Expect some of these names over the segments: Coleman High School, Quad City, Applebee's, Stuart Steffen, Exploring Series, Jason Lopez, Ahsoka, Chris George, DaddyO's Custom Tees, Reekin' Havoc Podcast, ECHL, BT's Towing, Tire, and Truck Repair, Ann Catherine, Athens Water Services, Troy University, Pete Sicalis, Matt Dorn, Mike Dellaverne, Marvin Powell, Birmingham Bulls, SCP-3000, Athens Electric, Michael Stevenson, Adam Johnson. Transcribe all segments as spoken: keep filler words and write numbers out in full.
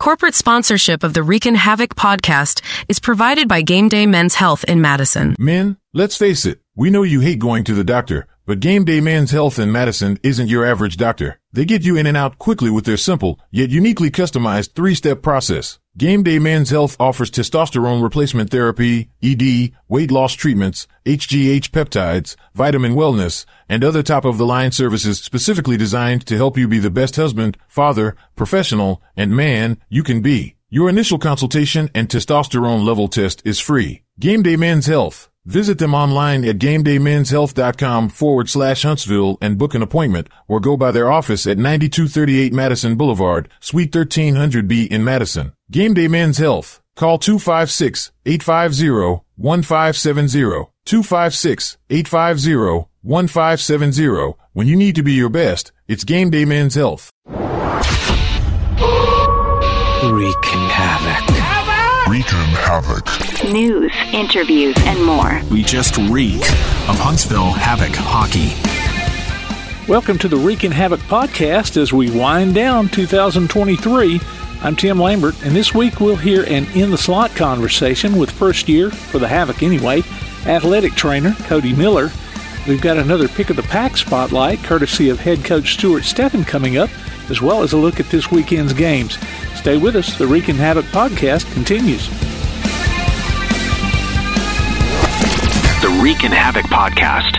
Corporate sponsorship of the Reekin' Havoc podcast is provided by Game Day Men's Health in Madison. Men, let's face it, we know you hate going to the doctor, but Game Day Men's Health in Madison isn't your average doctor. They get you in and out quickly with their simple, yet uniquely customized three-step process. Game Day Men's Health offers testosterone replacement therapy, E D, weight loss treatments, H G H peptides, vitamin wellness, and other top-of-the-line services specifically designed to help you be the best husband, father, professional, and man you can be. Your initial consultation and testosterone level test is free. Game Day Men's Health. Visit them online at gamedaymenshealth.com forward slash Huntsville and book an appointment, or go by their office at ninety-two thirty-eight Madison Boulevard, Suite thirteen hundred B in Madison. Game Day Men's Health. Call two five six, eight five zero, one five seven zero, two five six, eight five zero, one five seven zero. When you need to be your best, it's Game Day Men's Health. Wreaking havoc. Reekin' Havoc. News, interviews, and more. We just reek of Huntsville Havoc hockey. Welcome to the Reekin' Havoc podcast as we wind down two thousand twenty-three. I'm Tim Lambert, and this week we'll hear an in-the-slot conversation with first year, for the Havoc anyway, athletic trainer Cody Miller. We've got another pick of the pack spotlight, courtesy of head coach Stuart Steffen coming up, as well as a look at this weekend's games. Stay with us. The Reekin' Havoc podcast continues. The Reekin' Havoc podcast.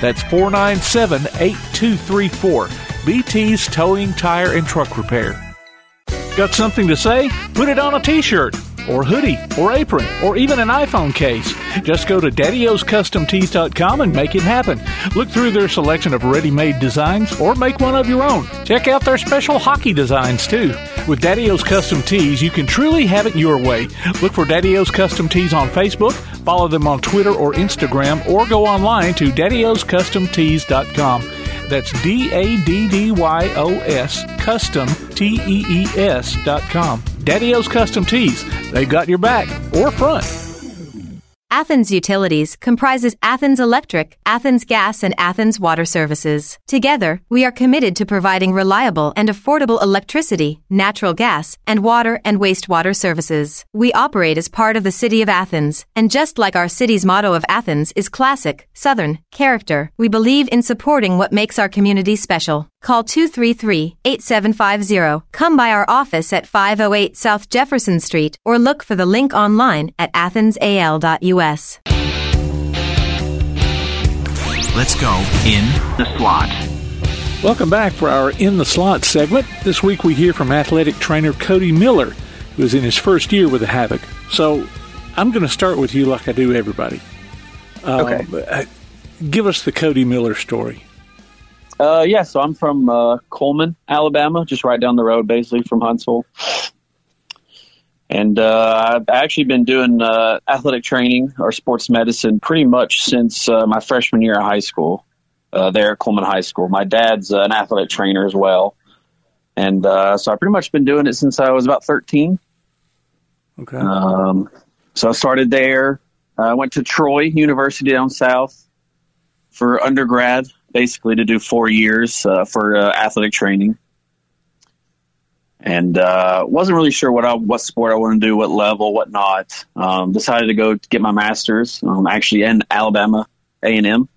That's four nine seven, eight two three four. B T's Towing, Tire, and Truck Repair. Got something to say? Put it on a t-shirt, or hoodie, or apron, or even an iPhone case. Just go to daddy o's custom tees dot com and make it happen. Look through their selection of ready-made designs, or make one of your own. Check out their special hockey designs, too. With DaddyO's Custom Tees, you can truly have it your way. Look for DaddyO's Custom Tees on Facebook, follow them on Twitter or Instagram, or go online to daddy o's custom tees dot com. That's D A D D Y O S, Custom, T E E S dot com. Daddy-O's Custom Tees. They've got your back or front. Athens Utilities comprises Athens Electric, Athens Gas, and Athens Water Services. Together, we are committed to providing reliable and affordable electricity, natural gas, and water and wastewater services. We operate as part of the City of Athens, and just like our city's motto of Athens is classic, Southern, character, we believe in supporting what makes our community special. Call two three three, eight seven five zero, come by our office at five oh eight South Jefferson Street, or look for the link online at athens a l dot u s. Let's go in the slot. Welcome back for our In the Slot segment. This week we hear from athletic trainer Cody Miller, who is in his first year with the Havoc. So I'm going to start with you like I do everybody. Okay. Uh, give us the Cody Miller story. Uh, yeah, so I'm from uh, Coleman, Alabama, just right down the road, basically, from Huntsville. And uh, I've actually been doing uh, athletic training or sports medicine pretty much since uh, my freshman year of high school uh, there at Coleman High School. My dad's uh, an athletic trainer as well. And uh, so I've pretty much been doing it since I was about thirteen. Okay. Um, so I started there. I went to Troy University down south for undergrad, basically to do four years uh, for uh, athletic training. And uh, wasn't really sure what I, what sport I wanted to do, what level, what not. Um, decided to go get my master's, um, actually in Alabama A and M,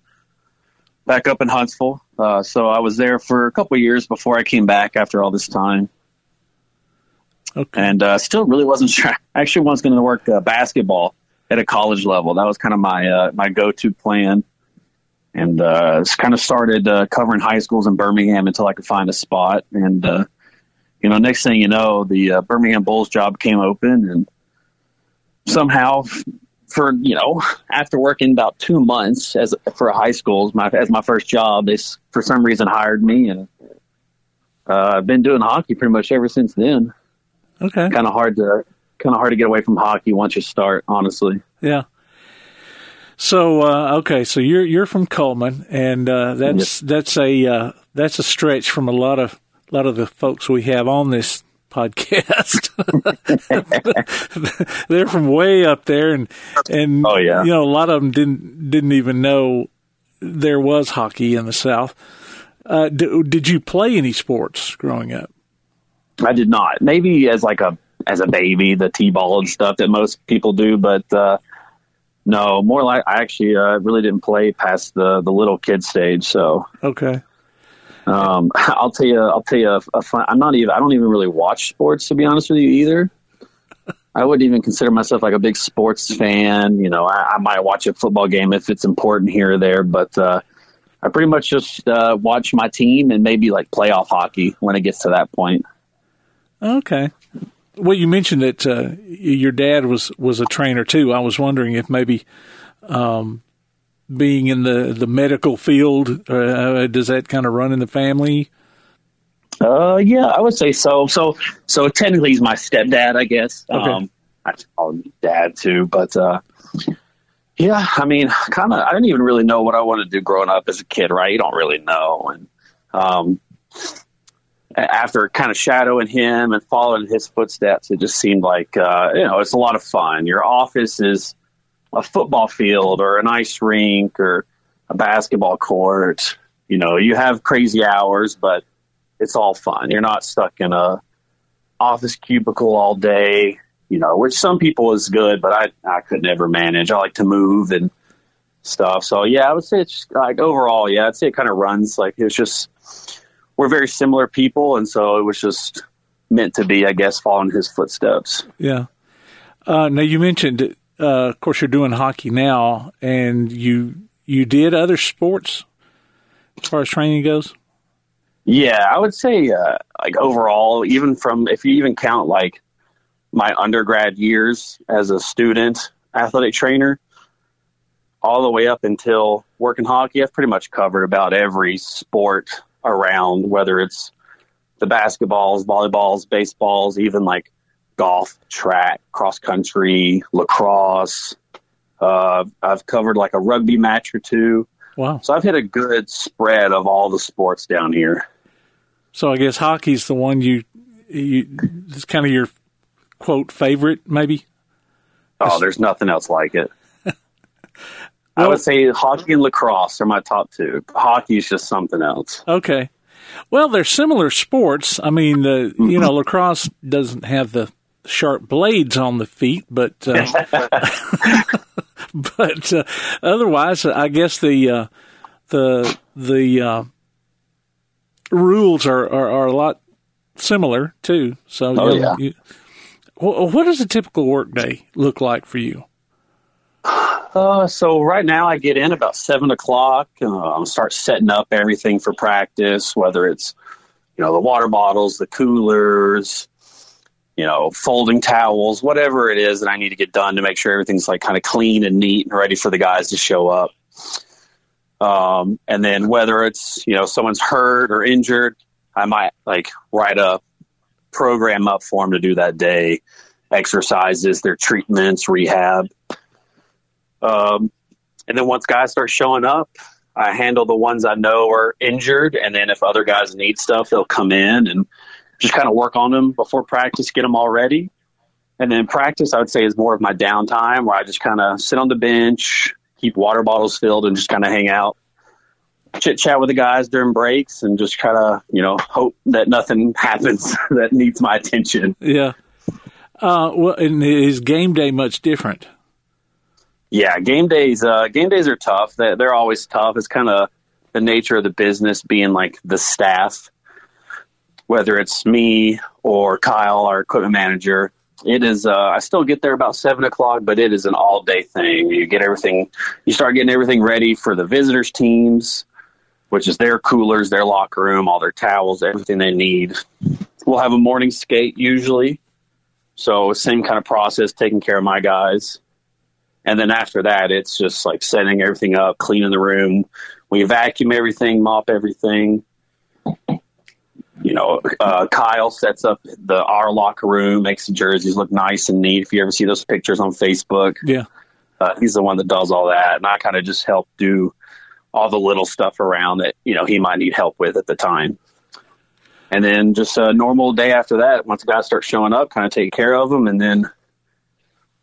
back up in Huntsville. Uh, so I was there for a couple of years before I came back after all this time. Okay. And uh, still really wasn't sure. I actually was going to work uh, basketball at a college level. That was kind of my uh, my go-to plan. And uh, kind of started uh, covering high schools in Birmingham until I could find a spot. And, uh, you know, next thing you know, the uh, Birmingham Bulls job came open. And somehow for, you know, after working about two months as for a high school as my, as my first job, they for some reason hired me. And uh, I've been doing hockey pretty much ever since then. Okay. Kind of hard to kind of hard to get away from hockey once you start, honestly. Yeah. So uh, okay, so you're you're from Coleman, and uh, that's yep. that's a uh, that's a stretch from a lot of a lot of the folks we have on this podcast. They're from way up there, and and oh, yeah. you know, a lot of them didn't didn't even know there was hockey in the South. Uh, d- did you play any sports growing up? I did not. Maybe as like a as a baby, the t-ball and stuff that most people do, but. Uh, No, more like I actually uh, really didn't play past the, the little kid stage. So okay, um, I'll tell you, I'll tell you a, a fun. I'm not even. I don't even really watch sports, to be honest with you, either. I wouldn't even consider myself like a big sports fan. You know, I, I might watch a football game if it's important here or there, but uh, I pretty much just uh, watch my team and maybe like playoff hockey when it gets to that point. Okay. Well, you mentioned that uh, your dad was, was a trainer, too. I was wondering if maybe um, being in the, the medical field, uh, does that kind of run in the family? Uh, yeah, I would say so. So so technically he's my stepdad, I guess. Okay. Um, I call him dad, too. But, uh, yeah, I mean, kind of. I didn't even really know what I wanted to do growing up as a kid, right? You don't really know. And um after kind of shadowing him and following his footsteps, it just seemed like, uh, you know, it's a lot of fun. Your office is a football field or an ice rink or a basketball court. You know, you have crazy hours, but it's all fun. You're not stuck in a office cubicle all day, you know, which some people is good, but I, I could never manage. I like to move and stuff. So, yeah, I would say it's just like overall, yeah, I'd say it kind of runs like it's just – we're very similar people, and so it was just meant to be, I guess, following his footsteps. Yeah. Uh, now, you mentioned, uh, of course, you're doing hockey now, and you you did other sports as far as training goes? Yeah, I would say, uh, like, overall, even from, if you even count, like, my undergrad years as a student athletic trainer, all the way up until working hockey, I've pretty much covered about every sport around, whether it's the basketballs, volleyballs, baseballs, even like golf, track, cross country, lacrosse. Uh, I've covered like a rugby match or two. Wow. So I've hit a good spread of all the sports down here. So I guess hockey's the one you, you, it's kind of your quote favorite, maybe? Oh, there's nothing else like it. I would say hockey and lacrosse are my top two. Hockey is just something else. Okay. Well, they're similar sports. I mean, the you know, lacrosse doesn't have the sharp blades on the feet, but uh, but uh, otherwise, I guess the uh, the the uh, rules are, are, are a lot similar too. So, oh, yeah. You, what does a typical work day look like for you? Uh, so right now I get in about seven o'clock. Um, start setting up everything for practice, whether it's, you know, the water bottles, the coolers, you know, folding towels, whatever it is that I need to get done to make sure everything's like kind of clean and neat and ready for the guys to show up. Um, and then whether it's, you know, someone's hurt or injured, I might like write a program up for them to do that day, exercises, their treatments, rehab. Um, and then once guys start showing up, I handle the ones I know are injured. And then if other guys need stuff, they'll come in and just kind of work on them before practice, get them all ready. And then practice, I would say, is more of my downtime where I just kind of sit on the bench, keep water bottles filled, and just kind of hang out, chit chat with the guys during breaks, and just kind of, you know, hope that nothing happens that needs my attention. Yeah. Uh, well, and is game day much different? Yeah, game days. Uh, game days are tough. They're, they're always tough. It's kind of the nature of the business, being like the staff, whether it's me or Kyle, our equipment manager. It is. Uh, I still get there about seven o'clock, but it is an all day thing. You get everything. You start getting everything ready for the visitors' teams, which is their coolers, their locker room, all their towels, everything they need. We'll have a morning skate usually, so same kind of process, taking care of my guys. And then after that, it's just like setting everything up, cleaning the room. We vacuum everything, mop everything. you know, uh, Kyle sets up the our locker room, makes the jerseys look nice and neat. If you ever see those pictures on Facebook, yeah, uh, he's the one that does all that, and I kind of just help do all the little stuff around that, you know, he might need help with at the time. And then just a normal day after that, once the guys start showing up, kind of take care of them, and then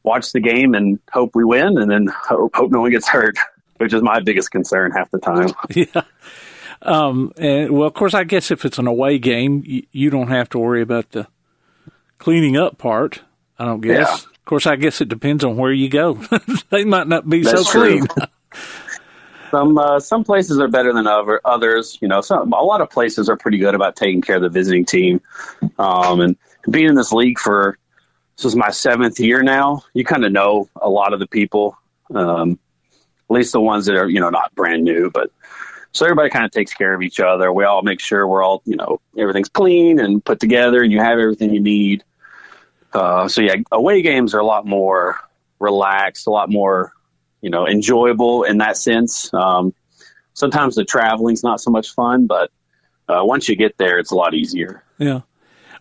watch the game and hope we win, and then hope, hope no one gets hurt, which is my biggest concern half the time. Yeah. Um, and, well, of course, I guess if it's an away game, you, you don't have to worry about the cleaning up part, I don't guess. Yeah. Of course, I guess it depends on where you go. They might not be That's so clean. Some uh, some places are better than other, others. You know, some, a lot of places are pretty good about taking care of the visiting team. Um, and being in this league for, this is my seventh year now, you kind of know a lot of the people, um, at least the ones that are, you know, not brand new. But so everybody kind of takes care of each other. We all make sure we're all, you know, everything's clean and put together and you have everything you need. Uh, so, yeah, away games are a lot more relaxed, a lot more, you know, enjoyable in that sense. Um, sometimes the traveling's not so much fun, but uh, once you get there, it's a lot easier. Yeah.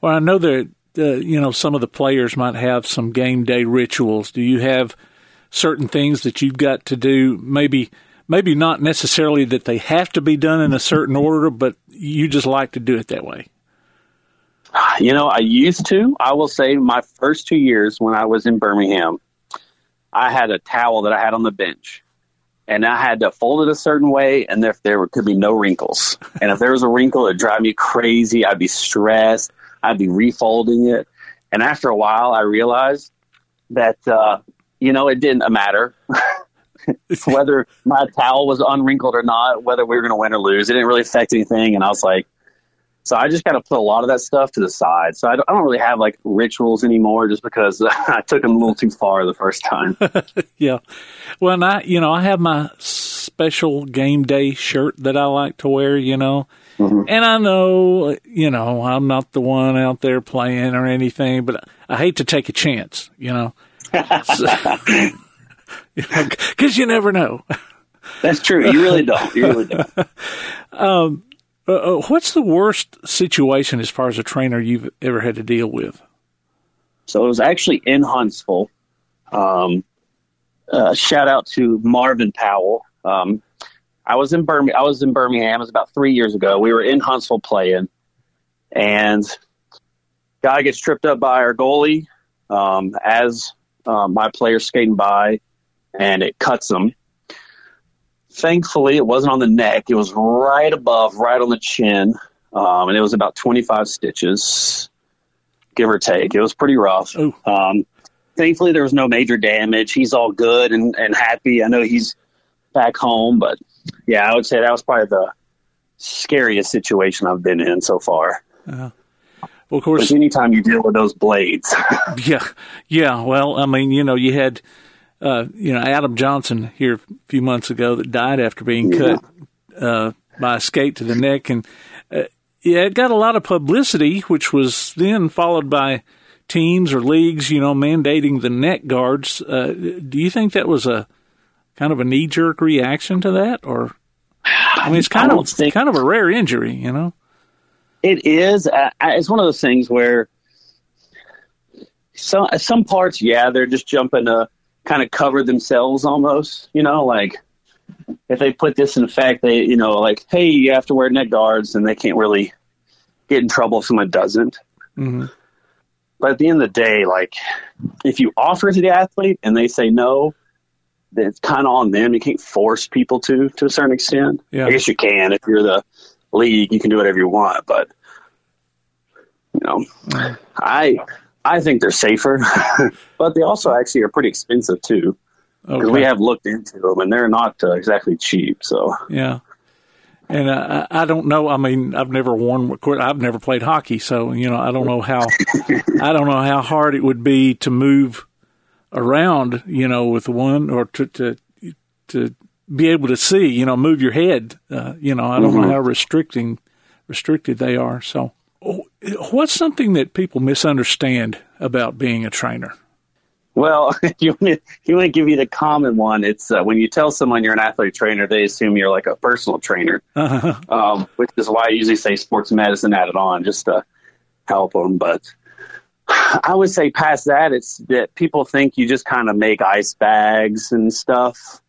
Well, I know that, uh, you know, some of the players might have some game day rituals. Do you have certain things that you've got to do? Maybe, maybe not necessarily that they have to be done in a certain order, but you just like to do it that way. You know, I used to. I will say my first two years when I was in Birmingham, I had a towel that I had on the bench, and I had to fold it a certain way, and if there were, could be no wrinkles. And if there was a wrinkle, it'd drive me crazy. I'd be stressed. I'd be refolding it. And after a while, I realized that, uh, you know, it didn't matter whether my towel was unwrinkled or not, whether we were going to win or lose. It didn't really affect anything. And I was like, so I just got to put a lot of that stuff to the side. So I don't, I don't really have like rituals anymore, just because I took them a little too far the first time. Yeah. Well, and I, you know, I have my special game day shirt that I like to wear, you know, mm-hmm. and I know, you know, I'm not the one out there playing or anything, but I hate to take a chance, you know, because so, you know, you never know. That's true. You really don't. You really don't. um, Uh, what's the worst situation as far as a trainer you've ever had to deal with? So it was actually in Huntsville. Um, uh, shout out to Marvin Powell. Um, I was in Bir- I was in Birmingham. It was about three years ago. We were in Huntsville playing, and guy gets tripped up by our goalie um, as uh, my player's skating by, and it cuts him. Thankfully, it wasn't on the neck. It was right above, right on the chin, um, and it was about twenty-five stitches, give or take. It was pretty rough. Um, thankfully, there was no major damage. He's all good and, and happy. I know he's back home, but, yeah, I would say that was probably the scariest situation I've been in so far. Uh, well, of course. But anytime you deal with those blades. yeah, yeah. Well, I mean, you know, you had – Uh, you know, Adam Johnson here a few months ago that died after being cut uh, by a skate to the neck. And, uh, yeah, it got a lot of publicity, which was then followed by teams or leagues, you know, mandating the neck guards. Uh, do you think that was a kind of a knee-jerk reaction to that? Or, I mean, it's kind, of, think... kind of a rare injury, you know? It is. Uh, it's one of those things where some, some parts, yeah, they're just jumping a kind of cover themselves almost, you know, like if they put this in effect, they, you know, like, hey, you have to wear neck guards, and they can't really get in trouble if someone doesn't. Mm-hmm. But at the end of the day, like if you offer it to the athlete and they say no, then it's kind of on them. You can't force people to, to a certain extent. Yeah. I guess you can, if you're the league, you can do whatever you want, but you know, I, I think they're safer, but they also actually are pretty expensive too. Because okay. we have looked into them, and they're not uh, exactly cheap. So yeah, and uh, I don't know. I mean, I've never worn. I've never played hockey, so you know, I don't know how. I don't know how hard it would be to move around, you know, with one or to to, to be able to see, you know, move your head. Uh, you know, I don't mm-hmm. know how restricting restricted they are. So. What's something that people misunderstand about being a trainer? Well, if you want to give you the common one, it's uh, when you tell someone you're an athletic trainer, they assume you're like a personal trainer, uh-huh. um, which is why I usually say sports medicine added on just to help them. But I would say past that, it's that people think you just kind of make ice bags and stuff.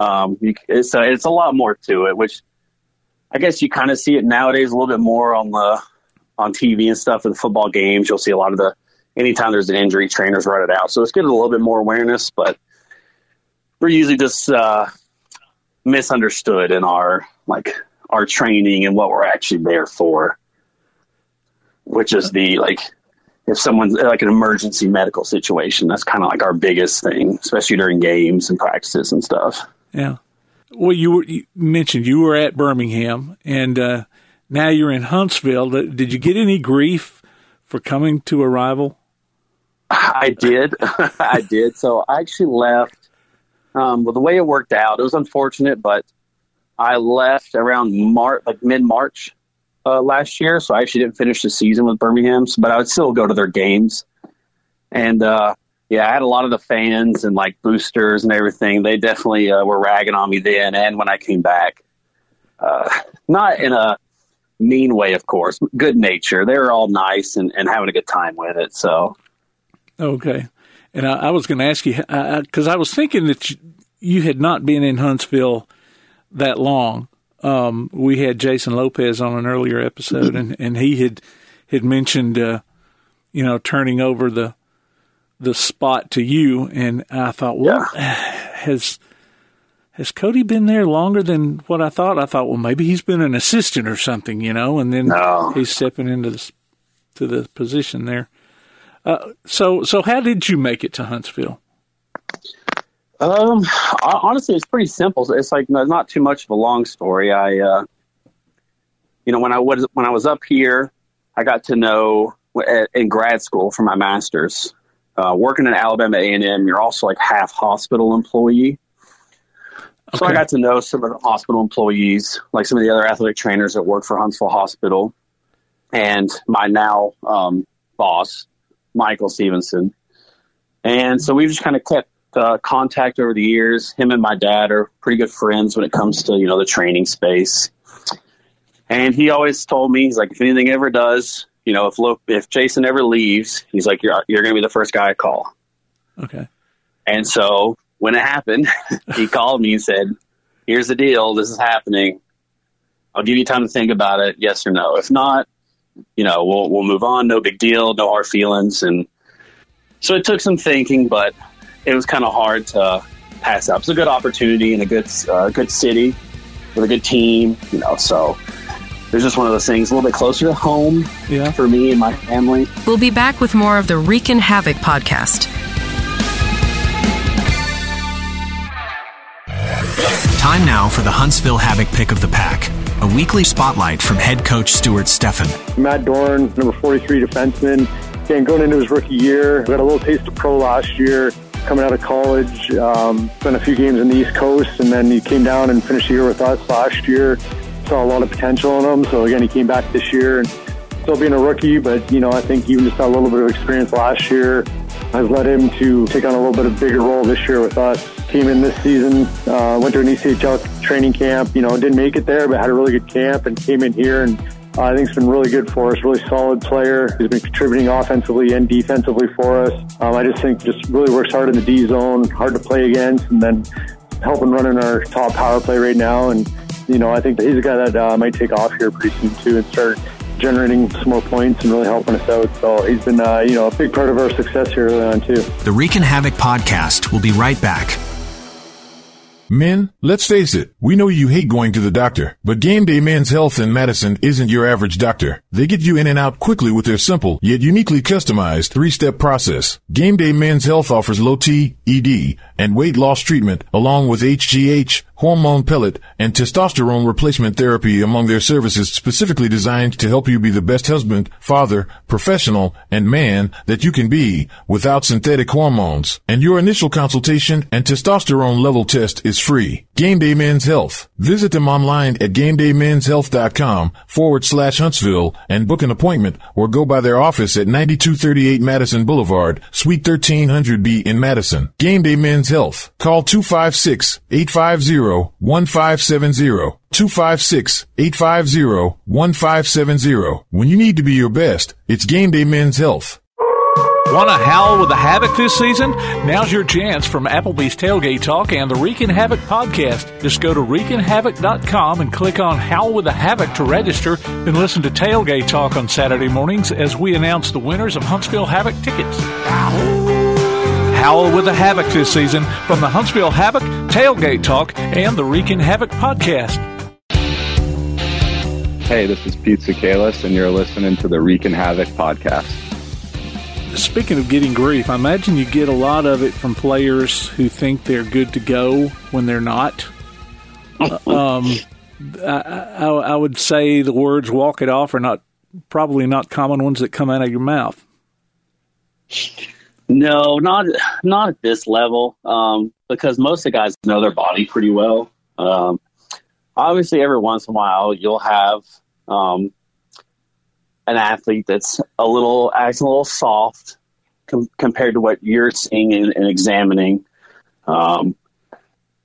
Um, you, it's, a, it's a lot more to it, which I guess you kind of see it nowadays a little bit more on the on T V and stuff with the football games. You'll see a lot of the anytime there's an injury, trainers write it out. So it's getting a little bit more awareness, but we're usually just uh, misunderstood in our like our training and what we're actually there for, which is the like if someone's like an emergency medical situation, that's kind of like our biggest thing, especially during games and practices and stuff. Yeah. Well, you, were, you mentioned you were at Birmingham, and uh, now you're in Huntsville. Did you get any grief for coming to a rival? I did. I did. So I actually left. Um, well, the way it worked out, it was unfortunate, but I left around March, like mid-March uh, last year, so I actually didn't finish the season with Birmingham, but I would still go to their games. And, uh, yeah, I had a lot of the fans and, like, boosters and everything. They definitely uh, were ragging on me then and when I came back. Uh, not in a mean way, of course. Good nature. They were all nice and, and having a good time with it. So, okay. And I, I was going to ask you, because I, I was thinking that you, you had not been in Huntsville that long. Um, we had Jason Lopez on an earlier episode, and, and he had, had mentioned, uh, you know, turning over the the spot to you, and I thought, well, yeah. has has Cody been there longer than what I thought? I thought, well, maybe he's been an assistant or something, you know, and then no. he's stepping into the, to the position there. Uh, so, so how did you make it to Huntsville? Um, I, honestly, it's pretty simple. It's like not too much of a long story. I, uh, you know, when I was when I was up here, I got to know in grad school for my master's. Uh, working at Alabama A and M, you're also like half hospital employee. Okay. So I got to know some of the hospital employees, like some of the other athletic trainers that work for Huntsville Hospital. And my now um, boss, Michael Stevenson. And so we've just kind of kept uh, contact over the years. Him and my dad are pretty good friends when it comes to, you know, the training space. And he always told me, he's like, if anything ever does, you know, if Lo- if Jason ever leaves, he's like, you're you're going to be the first guy I call. Okay. And so when it happened, he called me and said, here's the deal. This is happening. I'll give you time to think about it. Yes or no. If not, you know, we'll we'll move on. No big deal. No hard feelings. And so it took some thinking, but it was kind of hard to pass up. It's a good opportunity and a good uh, good city with a good team, you know, so it's just one of those things, a little bit closer to home yeah. for me and my family. We'll be back with more of the Reekin' Havoc podcast. Time now for the Huntsville Havoc pick of the pack, a weekly spotlight from head coach Stuart Steffen. Matt Dorn, number forty-three defenseman. Again, going into his rookie year, we got a little taste of pro last year. Coming out of college, um, spent a few games in the East Coast, and then he came down and finished the year with us last year. Saw a lot of potential in him, so again, he came back this year and still being a rookie, but you know, I think even just a little bit of experience last year has led him to take on a little bit of a bigger role this year with us. Came in this season, uh, went to an E C H L training camp, you know, didn't make it there, but had a really good camp and came in here, and uh, I think it's been really good for us. Really solid player. He's been contributing offensively and defensively for us. Um, I just think just really works hard in the D zone, hard to play against, and then helping running our top power play right now. And you know, I think that he's a guy that uh, might take off here pretty soon, too, and start generating some more points and really helping us out. So he's been, uh, you know, a big part of our success here early on, too. The Reekin' Havoc podcast will be right back. Men, let's face it, we know you hate going to the doctor, but Game Day Men's Health in Madison isn't your average doctor. They get you in and out quickly with their simple, yet uniquely customized three-step process. Game Day Men's Health offers low T, E D, and weight loss treatment, along with H G H, hormone pellet, and testosterone replacement therapy among their services specifically designed to help you be the best husband, father, professional, and man that you can be without synthetic hormones. And your initial consultation and testosterone level test is free. Game Day Men's Health. Visit them online at gamedaymenshealth.com forward slash Huntsville and book an appointment or go by their office at ninety-two thirty-eight Madison Boulevard, Suite thirteen hundred B in Madison. Game Day Men's Health. Call two five six, eight five zero, one five seven zero. two five six, eight five zero, one five seven zero. When you need to be your best, it's Game Day Men's Health. Want to howl with the Havoc this season? Now's your chance from Applebee's Tailgate Talk and the Reekin' Havoc Podcast. Just go to Reekin Havoc dot com and click on Howl with the Havoc to register, then listen to Tailgate Talk on Saturday mornings as we announce the winners of Huntsville Havoc tickets. Howl with the Havoc this season from the Huntsville Havoc, Tailgate Talk, and the Reekin' Havoc Podcast. Hey, this is Pete Sicalis, and you're listening to the Reekin' Havoc Podcast. Speaking of getting grief, I imagine you get a lot of it from players who think they're good to go when they're not. um, I, I, I would say the words "walk it off" are not probably not common ones that come out of your mouth. No, not not at this level, um, because most of the guys know their body pretty well. Um, obviously, every once in a while, you'll have um, – an athlete that's a little acting a little soft com- compared to what you're seeing and, and examining. Um,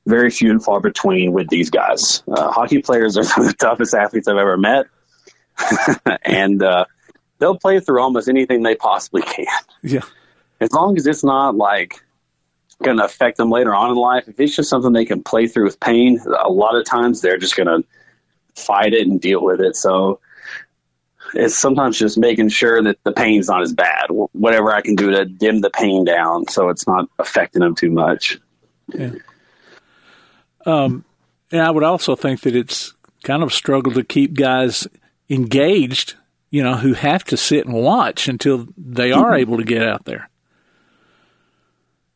very few and far between with these guys. Uh, hockey players are some of the toughest athletes I've ever met. and uh, they'll play through almost anything they possibly can. Yeah. As long as it's not like going to affect them later on in life. If it's just something they can play through with pain, a lot of times they're just going to fight it and deal with it. So, it's sometimes just making sure that the pain's not as bad, whatever I can do to dim the pain down so it's not affecting them too much. Yeah. Um, and I would also think that it's kind of a struggle to keep guys engaged, you know, who have to sit and watch until they are able to get out there.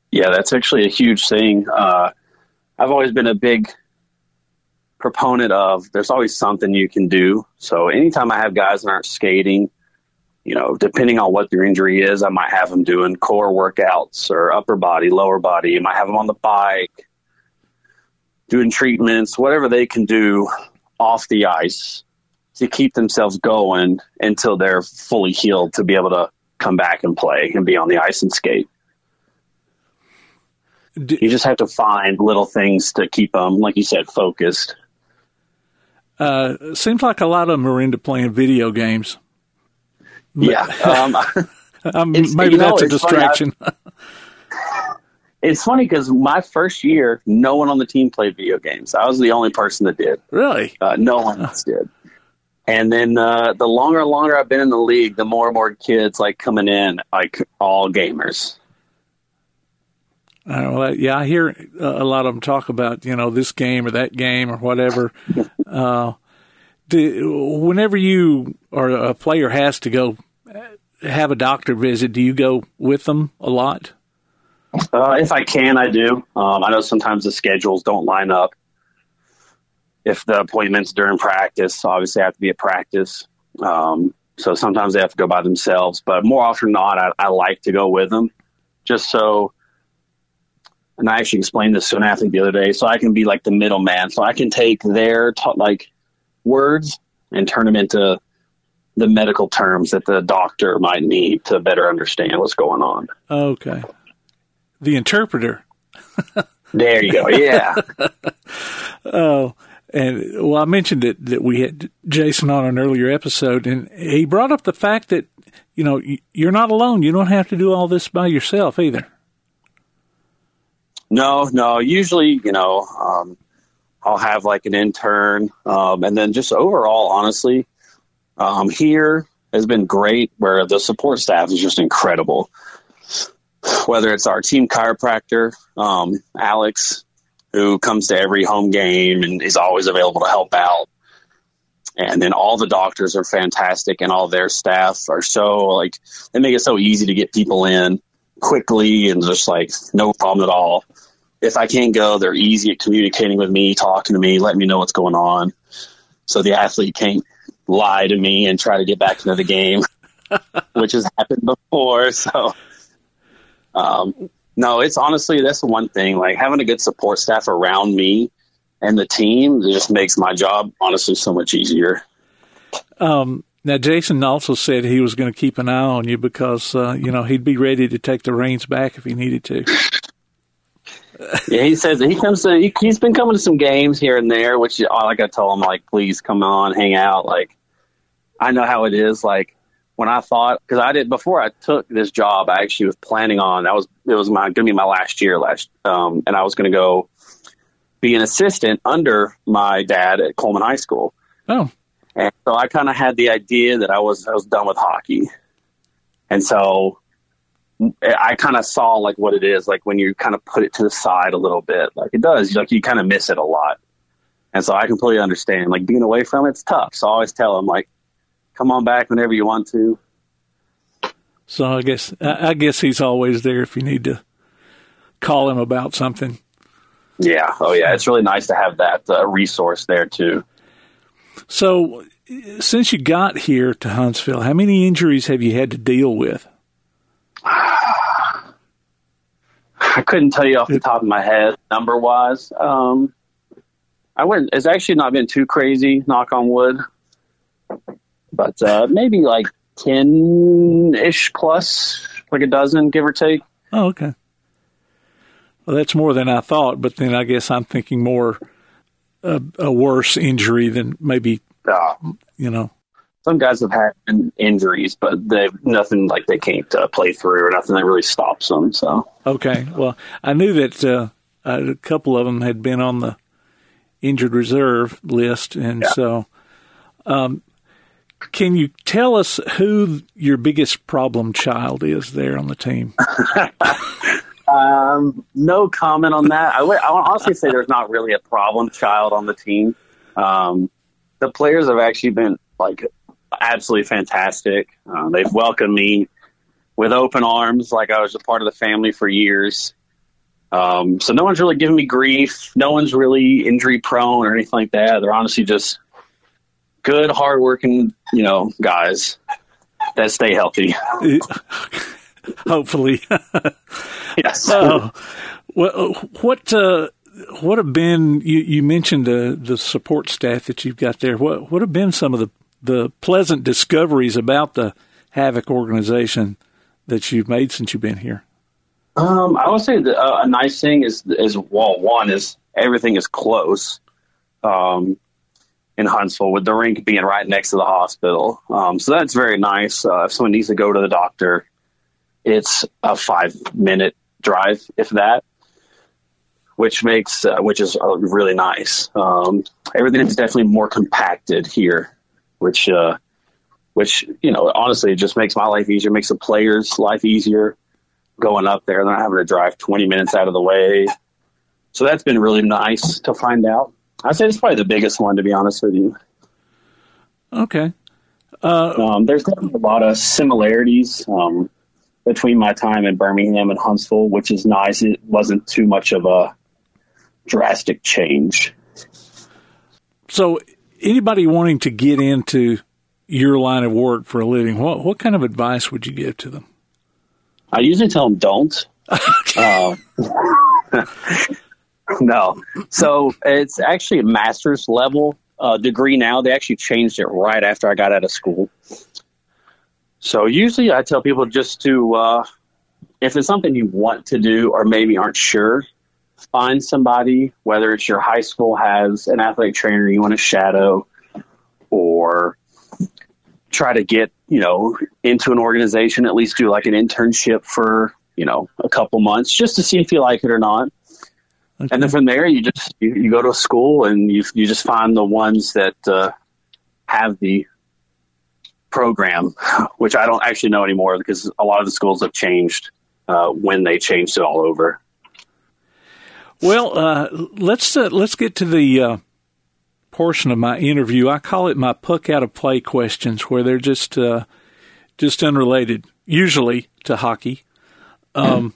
Yeah, that's actually a huge thing. Uh, I've always been a big proponent of there's always something you can do. So anytime I have guys that aren't skating, you know, depending on what their injury is, I might have them doing core workouts or upper body, lower body. I might have them on the bike, doing treatments, whatever they can do off the ice to keep themselves going until they're fully healed to be able to come back and play and be on the ice and skate. Do- you just have to find little things to keep them, like you said, focused. Uh, seems like a lot of them are into playing video games. Yeah. Um, um, maybe that's know, a distraction. Funny, I, it's funny because my first year, no one on the team played video games. I was the only person that did. Really? Uh, no one else did. And then uh, the longer and longer I've been in the league, the more and more kids like coming in, like all gamers. Uh, well, yeah, I hear a lot of them talk about, you know, this game or that game or whatever. Uh, do, whenever you or a player has to go have a doctor visit, do you go with them a lot? Uh, if I can, I do. Um, I know sometimes the schedules don't line up. If the appointment's during practice, obviously I have to be at practice. Um, so sometimes they have to go by themselves. But more often than not, I, I like to go with them just so – and I actually explained this to an athlete the other day, so I can be like the middleman. So I can take their t- like words and turn them into the medical terms that the doctor might need to better understand what's going on. Okay. The interpreter. There you go. Yeah. Oh, and well, I mentioned it, that we had Jason on an earlier episode, and he brought up the fact that, you know, you're not alone. You don't have to do all this by yourself either. No, no. Usually, you know, um, I'll have like an intern. Um, and then just overall, honestly, um, here has been great where the support staff is just incredible. Whether it's our team chiropractor, um, Alex, who comes to every home game and is always available to help out. And then all the doctors are fantastic and all their staff are so like, they make it so easy to get people in quickly and just like no problem at all. If I can't go, they're easy at communicating with me, talking to me, letting me know what's going on. So the athlete can't lie to me and try to get back into the game, which has happened before. So um, No, it's honestly, that's the one thing, like having a good support staff around me and the team just makes my job honestly so much easier. Um, now, Jason also said he was going to keep an eye on you because, uh, you know, he'd be ready to take the reins back if he needed to. Yeah, he says he comes to, he, he's been coming to some games here and there, which like I told him, like, please come on, hang out. Like, I know how it is. Like, when I thought, because I did, before I took this job, I actually was planning on, that was, it was my, going to be my last year last, um, and I was going to go be an assistant under my dad at Coleman High School. Oh. And so I kind of had the idea that I was, I was done with hockey. And so I kind of saw like what it is, like when you kind of put it to the side a little bit, like it does, like you kind of miss it a lot. And so I completely understand, like being away from it's tough. So I always tell them, like, come on back whenever you want to. So I guess I guess he's always there if you need to call him about something. Yeah. Oh, yeah. It's really nice to have that uh, resource there, too. So since you got here to Huntsville, how many injuries have you had to deal with? I couldn't tell you off the top of my head, number-wise. Um, I wouldn't. It's actually not been too crazy, knock on wood. But uh, maybe like ten-ish plus, like a dozen, give or take. Oh, okay. Well, that's more than I thought, but then I guess I'm thinking more uh, a worse injury than maybe, uh, you know. Some guys have had injuries, but they've nothing like they can't uh, play through or nothing that really stops them. So okay. Well, I knew that uh, a couple of them had been on the injured reserve list, and yeah. so um, – Can you tell us who your biggest problem child is there on the team? um, no comment on that. I would, I would honestly say there's not really a problem child on the team. Um, the players have actually been like absolutely fantastic. Uh, they've welcomed me with open arms, like I was a part of the family for years. Um, so no one's really giving me grief. No one's really injury prone or anything like that. They're honestly just good, hardworking, you know, guys that stay healthy. Hopefully. Yes. Uh, what uh, what have been? You, you mentioned uh, the support staff that you've got there. What what have been some of the, the pleasant discoveries about the Havoc organization that you've made since you've been here? Um, I would say that, uh, a nice thing is is well, one is everything is close. Um. In Huntsville, with the rink being right next to the hospital. Um, so that's very nice. Uh, if someone needs to go to the doctor, it's a five-minute drive, if that, which makes uh, which is uh, really nice. Um, everything is definitely more compacted here, which, uh, which you know, honestly, it just makes my life easier, makes the players' life easier going up there. They're not having to drive twenty minutes out of the way. So that's been really nice to find out. I'd say it's probably the biggest one, to be honest with you. Okay. Uh, um, there's definitely a lot of similarities um, between my time in Birmingham and Huntsville, which is nice. It wasn't too much of a drastic change. So anybody wanting to get into your line of work for a living, what, what kind of advice would you give to them? I usually tell them don't. uh, No. So it's actually a master's level uh, degree now. They actually changed it right after I got out of school. So usually I tell people just to, uh, if it's something you want to do or maybe aren't sure, find somebody, whether it's your high school has an athletic trainer you want to shadow, or try to get, you know, into an organization, at least do like an internship for, you know, a couple months just to see if you like it or not. Okay. And then from there, you just you, you go to a school and you you just find the ones that uh, have the program, which I don't actually know anymore because a lot of the schools have changed uh, when they changed it all over. Well, uh, let's uh, let's get to the uh, portion of my interview. I call it my puck out of play questions, where they're just uh, just unrelated, usually to hockey. Um,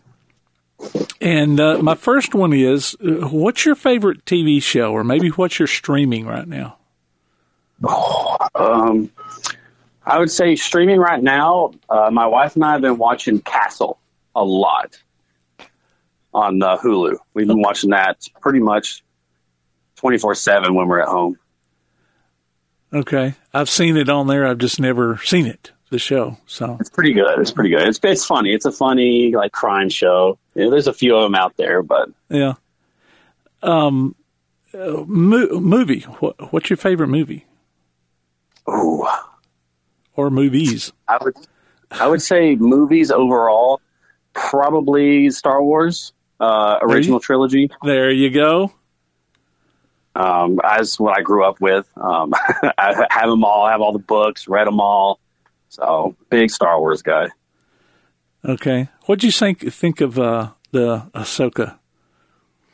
And uh, my first one is, uh, what's your favorite T V show, or maybe what you're streaming right now? Oh, um, I would say streaming right now, uh, my wife and I have been watching Castle a lot. on uh, Hulu. We've been watching that pretty much twenty-four seven when we're at home. Okay. I've seen it on there. I've just never seen it, the show. So it's pretty good. It's pretty good. It's it's funny. It's a funny, like, crime show. You know, there's a few of them out there, but yeah. Um, uh, mo- movie. What, what's your favorite movie? Ooh. Or movies? I would, I would say movies overall. Probably Star Wars, uh, original there you, trilogy. There you go. Um, that's what I grew up with. Um, I have them all. I have all the books. Read them all. So big Star Wars guy. Okay, what'd you think think of uh, the Ahsoka?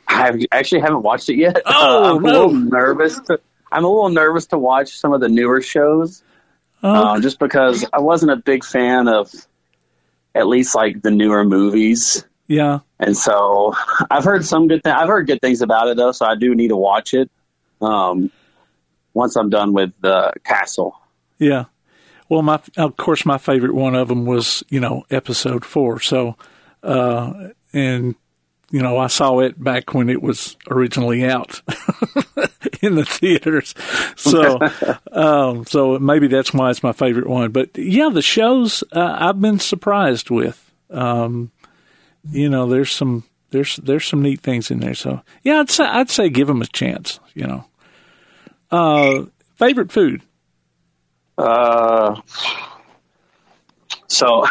I actually haven't watched it yet. Oh, uh, I'm no. a little nervous. To, I'm a little nervous to watch some of the newer shows, oh. um, just because I wasn't a big fan of. At least like the newer movies. Yeah. And so I've heard some good things. I've heard good things about it though. So I do need to watch it. Um, once I'm done with the uh, Castle. Yeah. Well, my, of course my favorite one of them was, you know, episode four. So, uh, and you know, I saw it back when it was originally out in the theaters. So, um, so maybe that's why it's my favorite one. But yeah, the shows uh, I've been surprised with. Um, you know, there's some there's there's some neat things in there. So yeah, I'd say I'd say give them a chance. You know, uh, favorite food. Uh, so.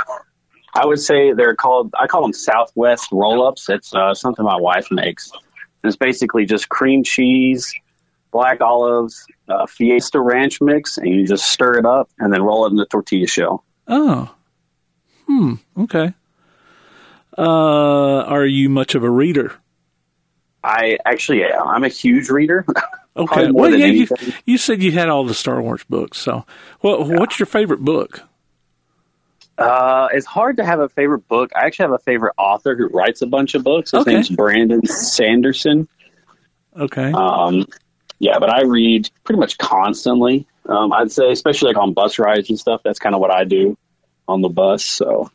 I would say they're called, I call them Southwest roll-ups. It's uh, something my wife makes. It's basically just cream cheese, black olives, uh, Fiesta ranch mix, and you just stir it up and then roll it in the tortilla shell. Oh. Hmm. Okay. Uh, are you much of a reader? I actually am. I'm a huge reader. Okay. Well, yeah, you, you said you had all the Star Wars books. So well, yeah. What's your favorite book? Uh, it's hard to have a favorite book. I actually have a favorite author who writes a bunch of books. His okay. name's Brandon Sanderson. Okay. Um, yeah, but I read pretty much constantly. Um, I'd say, especially like on bus rides and stuff. That's kind of what I do on the bus. So.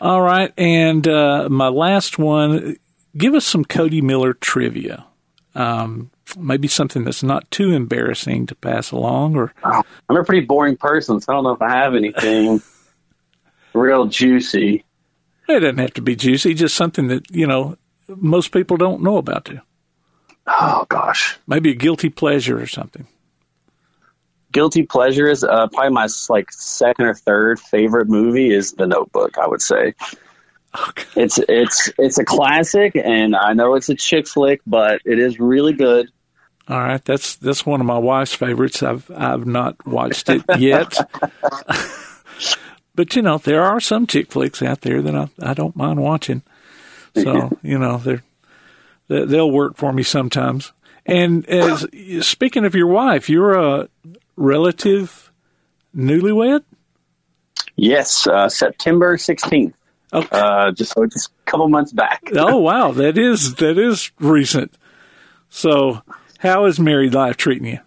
All right. And, uh, my last one, give us some Cody Miller trivia. Um, Maybe something that's not too embarrassing to pass along, or oh, I'm a pretty boring person, so I don't know if I have anything real juicy. It doesn't have to be juicy; just something that you know most people don't know about you. Oh gosh, maybe a guilty pleasure or something. Guilty pleasure is uh, probably my like second or third favorite movie is The Notebook. I would say okay. it's it's it's a classic, and I know it's a chick flick, but it is really good. All right, that's that's one of my wife's favorites. I've I've not watched it yet, but you know there are some chick flicks out there that I, I don't mind watching. So you know they're, they they'll work for me sometimes. And as speaking of your wife, you're a relative newlywed. Yes, uh, September sixteenth. Okay. Uh, just just a couple months back. Oh wow, that is that is recent. So. How is married life treating you?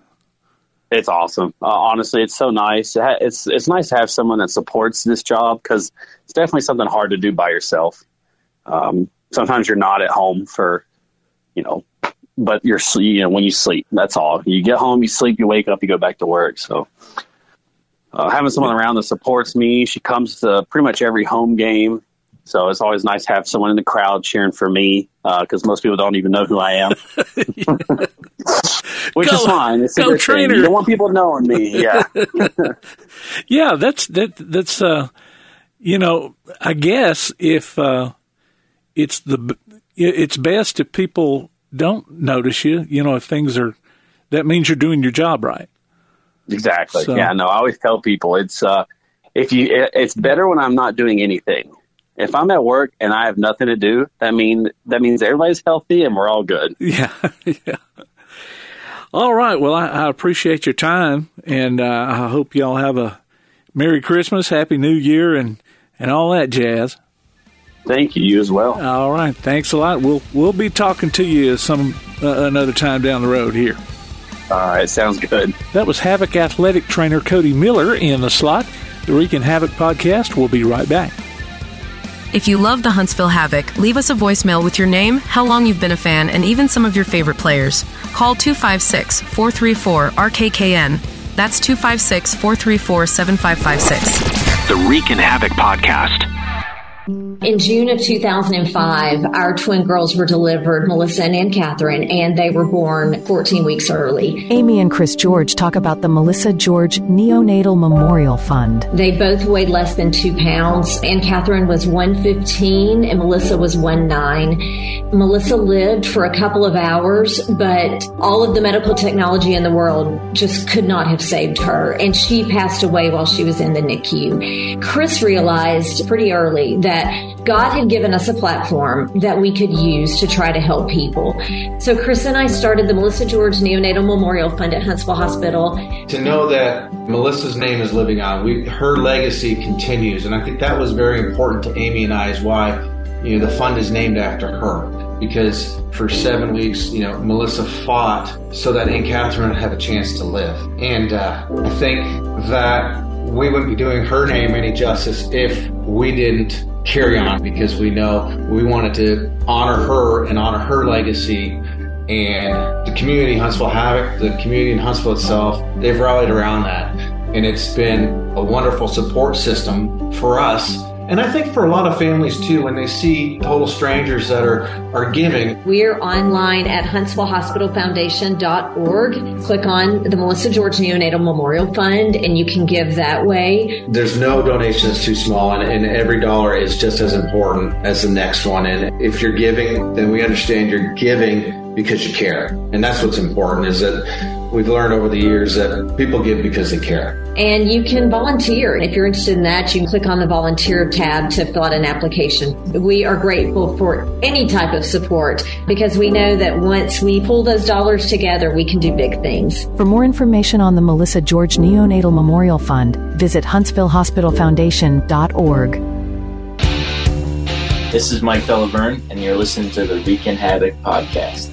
It's awesome. Uh, honestly, it's so nice. It's it's nice to have someone that supports this job because it's definitely something hard to do by yourself. Um, sometimes you're not at home for, you know, but you're you know when you sleep. That's all. You get home, you sleep, you wake up, you go back to work. So uh, having someone around that supports me, she comes to pretty much every home game. So it's always nice to have someone in the crowd cheering for me because uh, most people don't even know who I am, which go, is fine. It's go trainer! You don't want people knowing me. Yeah, yeah. That's that. That's uh, you know, I guess if uh, it's the it's best if people don't notice you. You know, if things are that means you're doing your job right. Exactly. So. Yeah. No, I always tell people it's uh, if you it, it's better when I'm not doing anything. If I'm at work and I have nothing to do, that mean that means everybody's healthy and we're all good. Yeah, yeah. All right. Well, I, I appreciate your time, and uh, I hope y'all have a Merry Christmas, Happy New Year, and, and all that jazz. Thank you. You as well. All right. Thanks a lot. We'll we'll be talking to you some uh, another time down the road here. All right. Sounds good. That was Havoc Athletic Trainer Cody Miller in the slot. The Reekin' Havoc Podcast. We'll be right back. If you love the Huntsville Havoc, leave us a voicemail with your name, how long you've been a fan, and even some of your favorite players. Call two five six, four three four, R K K N. That's two five six, four three four, seven five five six. The Reekin' Havoc Podcast. In June of two thousand five, our twin girls were delivered, Melissa and Ann Catherine, and they were born fourteen weeks early. Amy and Chris George talk about the Melissa George Neonatal Memorial Fund. They both weighed less than two pounds. Ann Catherine was one fifteen and Melissa was one nine. Melissa lived for a couple of hours, but all of the medical technology in the world just could not have saved her, and she passed away while she was in the N I C U. Chris realized pretty early that that God had given us a platform that we could use to try to help people. So Chris and I started the Melissa George Neonatal Memorial Fund at Huntsville Hospital. To know that Melissa's name is living on, we, her legacy continues. And I think that was very important to Amy and I, is why, you know, the fund is named after her. Because for seven weeks, you know, Melissa fought so that Ann Catherine had a chance to live. And uh, I think that we wouldn't be doing her name any justice if we didn't carry on, because we know we wanted to honor her and honor her legacy. And the community, Huntsville Havoc, the community in Huntsville itself, they've rallied around that. And it's been a wonderful support system for us. And I think for a lot of families, too, when they see total strangers that are, are giving. We're online at huntsville hospital foundation dot org. Click on the Melissa George Neonatal Memorial Fund, and you can give that way. There's no donation that's too small, and, and every dollar is just as important as the next one. And if you're giving, then we understand you're giving because you care. And that's what's important, is that we've learned over the years that people give because they care. And you can volunteer. If you're interested in that, you can click on the volunteer tab to fill out an application. We are grateful for any type of support, because we know that once we pull those dollars together, we can do big things. For more information on the Melissa George Neonatal Memorial Fund, visit huntsville hospital foundation dot org. This is Mike Dellaverne, and you're listening to the Reekin' Havoc Podcast.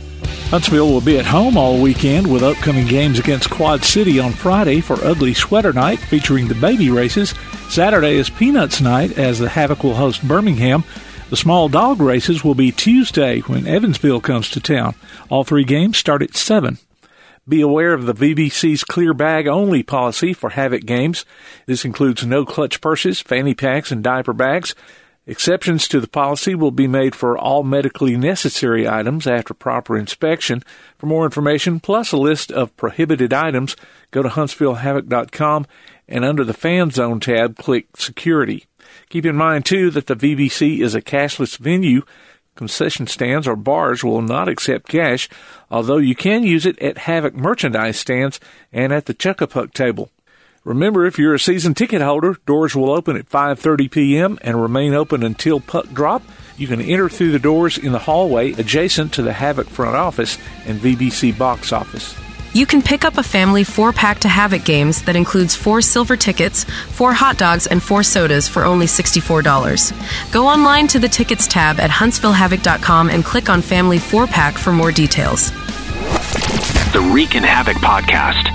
Huntsville will be at home all weekend with upcoming games against Quad City on Friday for Ugly Sweater Night, featuring the baby races. Saturday is Peanuts Night, as the Havoc will host Birmingham. The small dog races will be Tuesday when Evansville comes to town. All three games start at seven. Be aware of the V B C's clear bag only policy for Havoc games. This includes no clutch purses, fanny packs, and diaper bags. Exceptions to the policy will be made for all medically necessary items after proper inspection. For more information, plus a list of prohibited items, go to huntsville havoc dot com and under the Fan Zone tab, click Security. Keep in mind, too, that the V B C is a cashless venue. Concession stands or bars will not accept cash, although you can use it at Havoc merchandise stands and at the Chuck-a-Puck table. Remember, if you're a season ticket holder, doors will open at five thirty p.m. and remain open until puck drop. You can enter through the doors in the hallway adjacent to the Havoc front office and V B C box office. You can pick up a family four-pack to Havoc games that includes four silver tickets, four hot dogs, and four sodas for only sixty-four dollars. Go online to the Tickets tab at huntsville havoc dot com and click on Family four-Pack for more details. The Reekin' Havoc Podcast.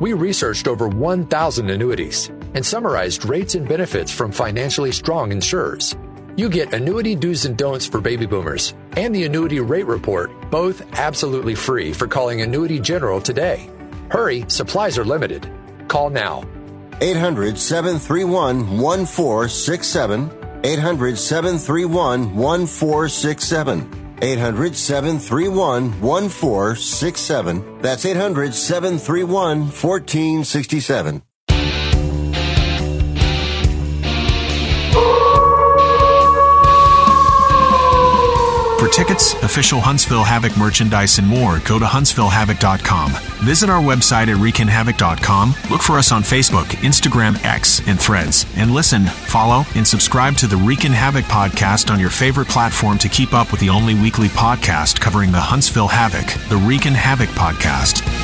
We researched over one thousand annuities and summarized rates and benefits from financially strong insurers. You get Annuity Do's and Don'ts for Baby Boomers and the Annuity Rate Report, both absolutely free, for calling Annuity General today. Hurry, supplies are limited. Call now. eight hundred, seven three one, one four six seven. eight hundred, seven three one, one four six seven. eight hundred, seven three one, one four six seven. That's eight hundred, seven three one, one four six seven. tickets, official Huntsville Havoc merchandise, and more, go to huntsville havoc dot com. Visit our website at reekin havoc dot com. Look for us on Facebook, Instagram, X, and Threads. And listen, follow, and subscribe to the Reekin' Havoc Podcast on your favorite platform to keep up with the only weekly podcast covering the Huntsville Havoc, the Reekin' Havoc Podcast.